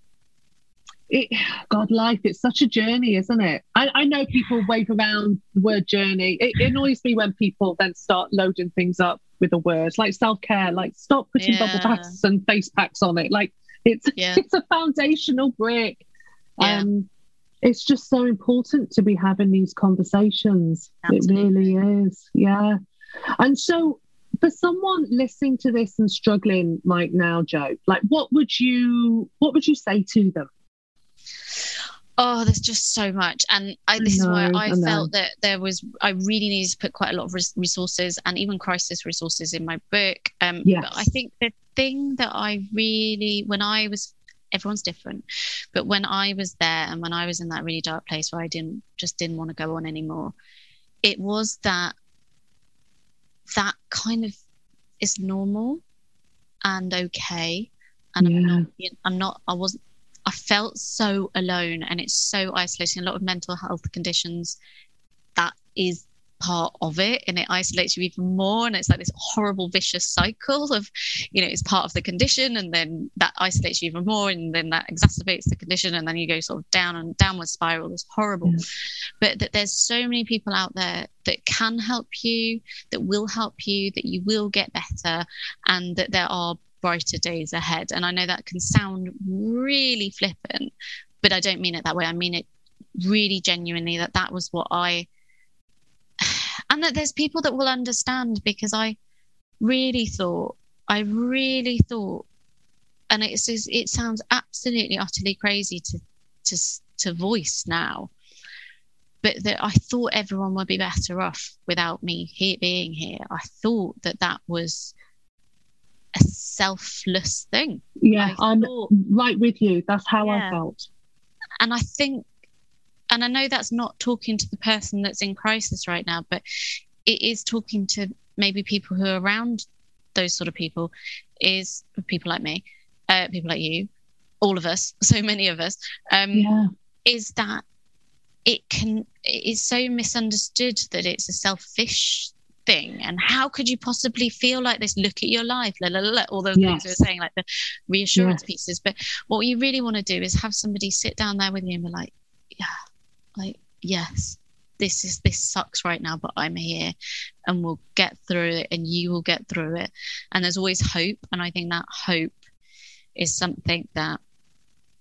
It, God, life, it's such a journey, isn't it? I, I know people wave around the word journey. It, it annoys me when people then start loading things up with the words, like self-care, like stop putting yeah. bubble baths and face packs on it. Like it's yeah. it's a foundational brick. Yeah. Um, it's just so important to be having these conversations. Absolutely. It really is, yeah. And so for someone listening to this and struggling right now, Jo, like what would you what would you say to them? Oh, there's just so much. And I, this no, is where I no. felt that there was, I really needed to put quite a lot of res- resources and even crisis resources in my book. Um, yes. But I think the thing that I really, when I was, everyone's different, but when I was there and when I was in that really dark place where I didn't, just didn't want to go on anymore, it was that, that kind of is normal and okay. And yeah. I'm not, I'm not, I wasn't, I felt so alone and it's so isolating. A lot of mental health conditions, that is part of it, and it isolates you even more. And it's like this horrible, vicious cycle of, you know, it's part of the condition and then that isolates you even more and then that exacerbates the condition and then you go sort of down and downward spiral. It's horrible. Yeah. But that there's so many people out there that can help you, that will help you, that you will get better, and that there are brighter days ahead. And I know that can sound really flippant, but I don't mean it that way. I mean it really genuinely, that that was what I, and that there's people that will understand, because I really thought, I really thought, and it's just, it sounds absolutely utterly crazy to to to voice now, but that I thought everyone would be better off without me here being here. I thought that that was a selfless thing. Yeah, I'm right with you. That's how yeah. I felt. And I think, and I know that's not talking to the person that's in crisis right now, but it is talking to maybe people who are around those sort of people, is people like me, uh, people like you, all of us, so many of us, um, yeah. is that it can, it is so misunderstood that it's a selfish thing, and how could you possibly feel like this, look at your life, la, la, la, all those yes. things we were saying, like the reassurance yes. pieces. But what you really want to do is have somebody sit down there with you and be like, yeah, like yes, this is this sucks right now, but I'm here and we'll get through it and you will get through it. And there's always hope, and I think that hope is something that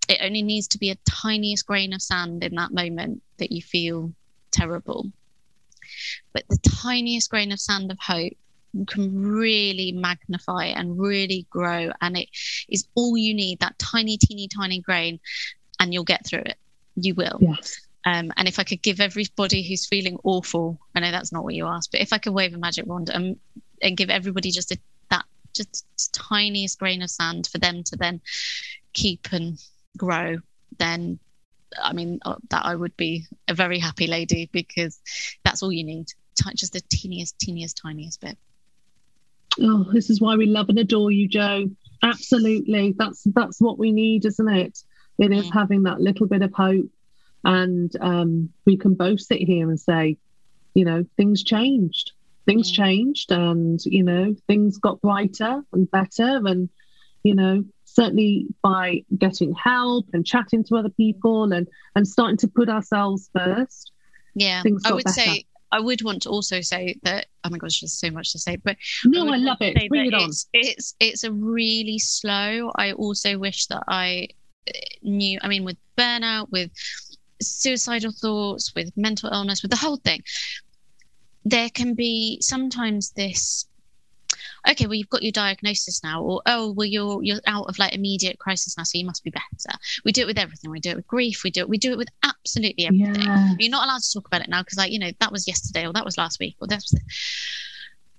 it only needs to be a tiniest grain of sand in that moment that you feel terrible. But the tiniest grain of sand of hope can really magnify and really grow. And it is all you need, that tiny, teeny, tiny grain, and you'll get through it. You will. Yes. Um, and if I could give everybody who's feeling awful, I know that's not what you asked, but if I could wave a magic wand and, and give everybody just a, that just tiniest grain of sand for them to then keep and grow, then I mean, that I would be a very happy lady, because that's all you need. Just the teeniest, teeniest, tiniest bit. Oh, this is why we love and adore you, Jo. Absolutely. That's that's what we need, isn't it? It is having that little bit of hope. And um, we can both sit here and say, you know, things changed. Things changed and, you know, things got brighter and better. And, you know, certainly by getting help and chatting to other people and, and starting to put ourselves first. Yeah, I would better. say, I would want to also say that, oh my gosh, there's so much to say, but no, I, I love it. Bring it on. It's, it's, it's a really slow. I also wish that I knew, I mean, with burnout, with suicidal thoughts, with mental illness, with the whole thing, there can be sometimes this, okay, well, you've got your diagnosis now, or, oh, well, you're you're out of like immediate crisis now, so you must be better. We do it with everything. We do it with grief. We do it, we do it with absolutely everything. Yeah. You're not allowed to talk about it now because, like, you know, that was yesterday, or that was last week, or that was...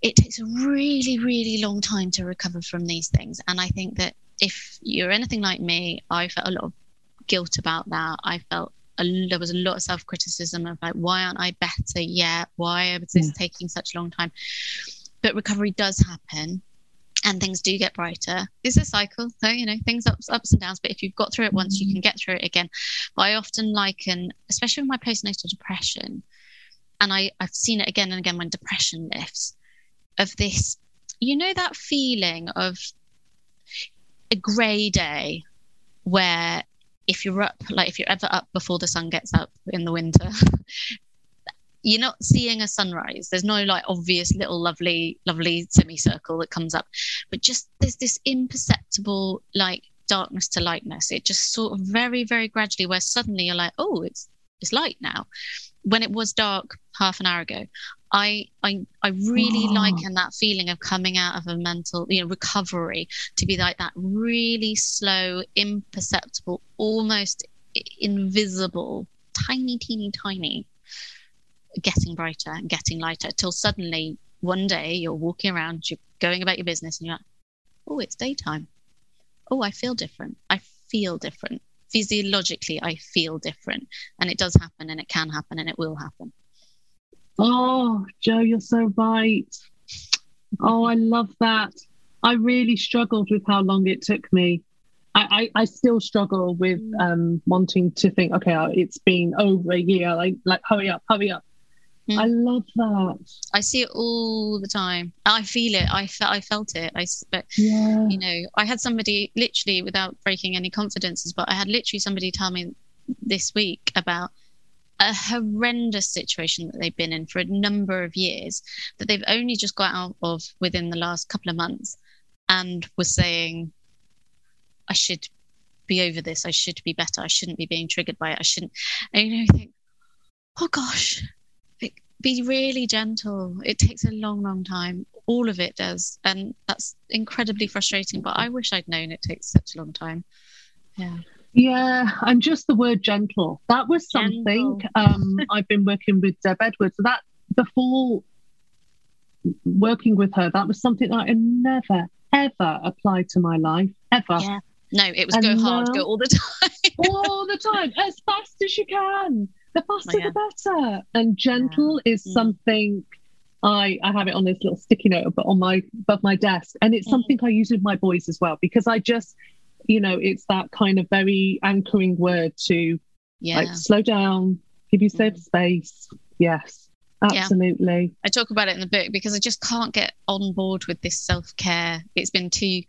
It takes a really, really long time to recover from these things. And I think that if you're anything like me, I felt a lot of guilt about that. I felt A, there was a lot of self-criticism of like, why aren't I better yet? Why is this yeah. taking such a long time? But recovery does happen and things do get brighter. It's a cycle, so, you know, things ups, ups and downs, but if you've got through it once, mm-hmm. you can get through it again. But I often liken, especially with my postnatal depression, and I, I've seen it again and again when depression lifts, of this, you know, that feeling of a grey day where if you're up, like if you're ever up before the sun gets up in the winter, you're not seeing a sunrise. There's no like obvious little lovely, lovely semicircle that comes up, but just there's this imperceptible like darkness to lightness. It just sort of very, very gradually where suddenly you're like, oh, it's it's light now. When it was dark half an hour ago, I I, I really oh. liken that feeling of coming out of a mental, you know, recovery to be like that really slow, imperceptible, almost invisible, tiny, teeny, tiny, getting brighter and getting lighter till suddenly one day you're walking around, you're going about your business and you're like, oh, it's daytime. Oh, I feel different. I feel different. Physiologically, I feel different. And it does happen and it can happen and it will happen. Oh, Jo, you're so right. Oh, I love that. I really struggled with how long it took me. I, I, I still struggle with um, wanting to think, okay, it's been over a year. Like, like hurry up, hurry up. Mm. I love that. I see it all the time. I feel it. I, fe- I felt it. I, but, yeah. you know, I had somebody literally, without breaking any confidences, but I had literally somebody tell me this week about a horrendous situation that they've been in for a number of years that they've only just got out of within the last couple of months, and was saying, I should be over this. I should be better. I shouldn't be being triggered by it. I shouldn't. And, you know, you think, oh gosh, like, be really gentle. It takes a long, long time. All of it does. And that's incredibly frustrating, but I wish I'd known it takes such a long time. Yeah. Yeah, and just the word gentle. That was something gentle. um, I've been working with Deb Edwards. That before working with her, that was something that I never, ever applied to my life, ever. Yeah. No, it was and go now, hard, go all the time. all the time, as fast as you can. The faster, oh, yeah. the better. And gentle yeah. is mm. something, I, I have it on this little sticky note but on my above my desk. And it's mm. something I use with my boys as well, because I just... you know, it's that kind of very anchoring word to yeah. like slow down, give yourself mm. space. Yes, absolutely. Yeah. I talk about it in the book because I just can't get on board with this self-care. It's been too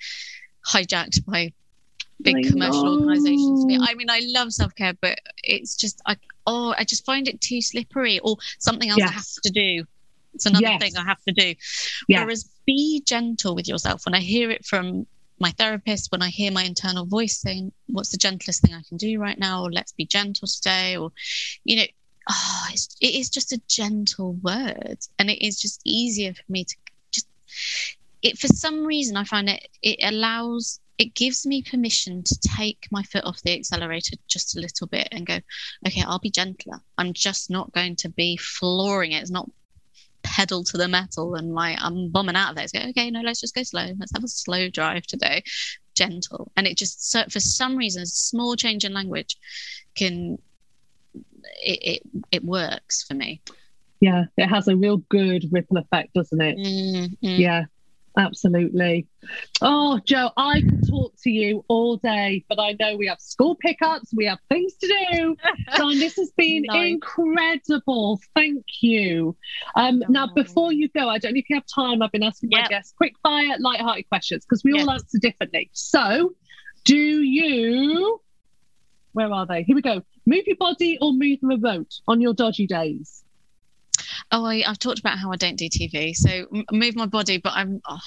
hijacked by big I commercial know. organizations for me. I mean, I love self-care, but it's just, I oh, I just find it too slippery, or something else yes. I have to do. It's another yes. thing I have to do. Yes. Whereas be gentle with yourself. When I hear it from my therapist, when I hear my internal voice saying, what's the gentlest thing I can do right now, or let's be gentle today, or, you know, oh, it's, it is just a gentle word, and it is just easier for me to just it for some reason I find it it allows it gives me permission to take my foot off the accelerator just a little bit and go, okay, I'll be gentler. I'm just not going to be flooring it. It's not pedal to the metal and like I'm bombing out of there. It's like, okay, no, let's just go slow. Let's have a slow drive today, gentle. And it just, so for some reason, a small change in language can it, it it works for me. Yeah, it has a real good ripple effect, doesn't it? Mm-hmm. Yeah, Absolutely. Oh, Jo, I could talk to you all day, but I know we have school pickups, we have things to do. So this has been nice. Incredible. Thank you. Um, oh. Now, before you go, I don't know if you have time. I've been asking yep. my guests quick fire, light-hearted questions because we yep. all answer differently. So, do you? Where are they? Here we go. Move your body or move the remote on your dodgy days. Oh, I, I've talked about how I don't do T V, so m- move my body, but I'm. Oh,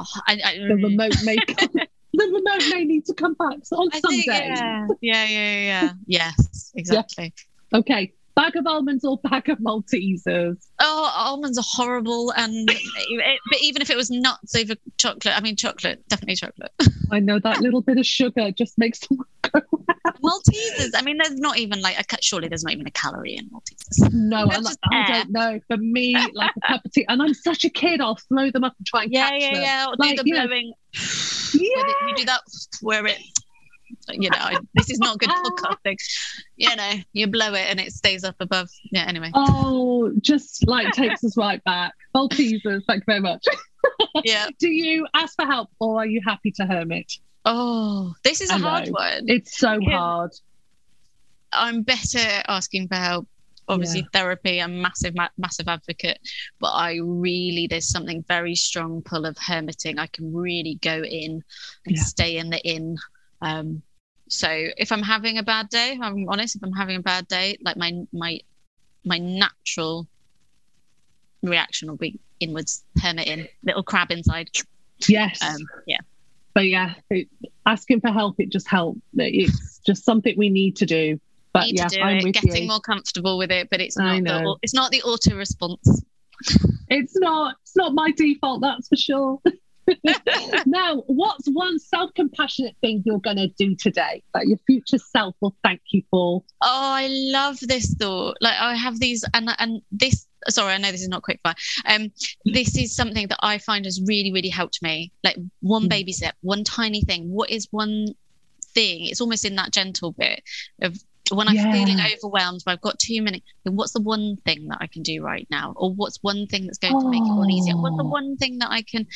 oh, I, I, the remote may come, the remote may need to come back on I Sunday. Think, yeah. yeah, yeah, yeah, yes, exactly. Yeah. Okay, bag of almonds or bag of Maltesers? Oh, almonds are horrible, and it, but even if it was nuts over chocolate, I mean chocolate, definitely chocolate. I know that little bit of sugar just makes them go. Maltesers, I mean, there's not even like, a, surely there's not even a calorie in Maltesers. No, I, like, I don't know. For me, like a cup of tea, and I'm such a kid, I'll throw them up and try and yeah, catch yeah, them. Yeah, yeah, like, do the blowing. Yeah. It, you do that, where it, you know, I, this is not good podcasting. You know, you blow it and it stays up above. Yeah, anyway. Oh, just like takes us right back. Maltesers, thank you very much. Yeah. Do you ask for help or are you happy to hermit? Oh, this is a hard one. It's so yeah. hard. I'm better at asking for help. Obviously, yeah. therapy, I'm a massive, ma- massive advocate. But I really, there's something very strong pull of hermiting. I can really go in and yeah. stay in the in. Um, so if I'm having a bad day, if I'm honest, if I'm having a bad day, like my my my natural reaction will be inwards, hermit in, little crab inside. Yes. Um, yeah. But yeah, it, asking for help, it just helps. It's just something we need to do. But need yeah, to do I'm it. With getting you. More comfortable with it, but it's not the, it's not the auto response. It's not. It's not my default. That's for sure. Now, what's one self-compassionate thing you're going to do today that your future self will thank you for? Oh, I love this thought. Like I have these, and and this. Sorry, I know this is not quick fire. Um, this is something that I find has really, really helped me. Like one baby step, one tiny thing. What is one thing? It's almost in that gentle bit of when I'm yeah. feeling overwhelmed, but I've got too many. What's the one thing that I can do right now? Or what's one thing that's going oh. to make it all easier? What's the one thing that I can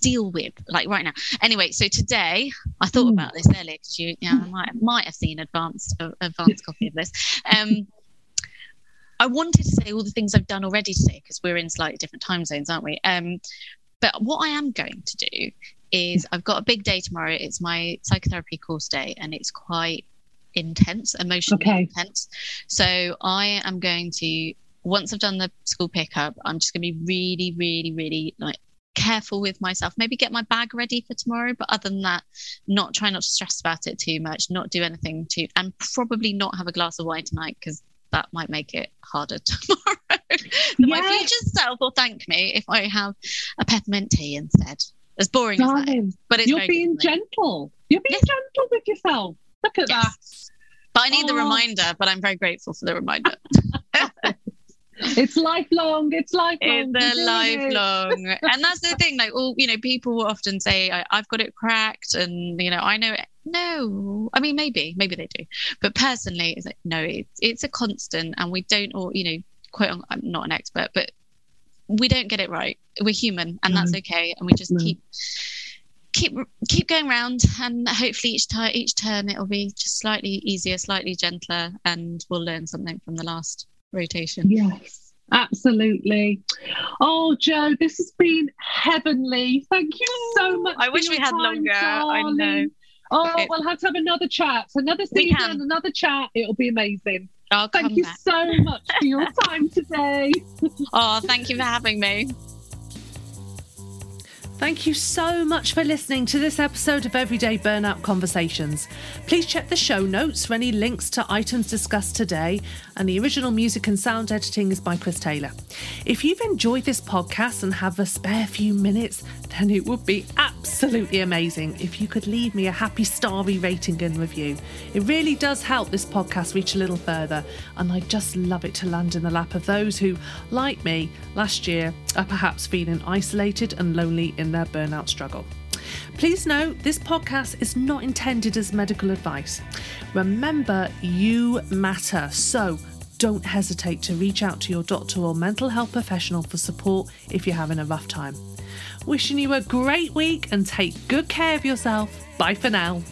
deal with like right now? Anyway, so today I thought mm. about this earlier because you, you know, I might, might have seen advanced uh, advanced copy of this. Um, I wanted to say all the things I've done already today because we're in slightly different time zones, aren't we? Um, but what I am going to do is I've got a big day tomorrow. It's my psychotherapy course day and it's quite intense, emotionally okay. intense. So I am going to, once I've done the school pickup, I'm just going to be really, really, really like careful with myself. Maybe get my bag ready for tomorrow. But other than that, not try not to stress about it too much, not do anything too, and probably not have a glass of wine tonight because that might make it harder tomorrow. Yes. My future self will thank me if I have a peppermint tea instead. As boring Darling, as that is, but it's you're being gentle. You're being yes. gentle with yourself. Look at yes. that. But I need oh. the reminder. But I'm very grateful for the reminder. It's lifelong. It's lifelong. It's a lifelong, it. And that's the thing. Like all you know, people will often say, I, "I've got it cracked," and you know, I know it. No, I mean, maybe, maybe they do, but personally, it's like no, it's it's a constant, and we don't all, you know, quote. On, I'm not an expert, but we don't get it right. We're human, and no. that's okay. And we just no. keep keep keep going round, and hopefully each time, each turn, it'll be just slightly easier, slightly gentler, and we'll learn something from the last rotation. Yes, absolutely. Oh, Jo, this has been heavenly. Thank you so much. I wish we had time, longer. Darling. I know. Oh, it, we'll have to have another chat, another season, another chat. It'll be amazing. I'll thank you back. So much for your time today. Oh, thank you for having me. Thank you so much for listening to this episode of Everyday Burnout Conversations. Please check the show notes for any links to items discussed today, and the original music and sound editing is by Chris Taylor. If you've enjoyed this podcast and have a spare few minutes, then it would be absolutely amazing if you could leave me a happy starry rating and review. It really does help this podcast reach a little further, and I just love it to land in the lap of those who, like me, last year are perhaps feeling isolated and lonely in their burnout struggle. Please note, this podcast is not intended as medical advice. Remember, you matter, so don't hesitate to reach out to your doctor or mental health professional for support if you're having a rough time. Wishing you a great week and take good care of yourself. Bye for now.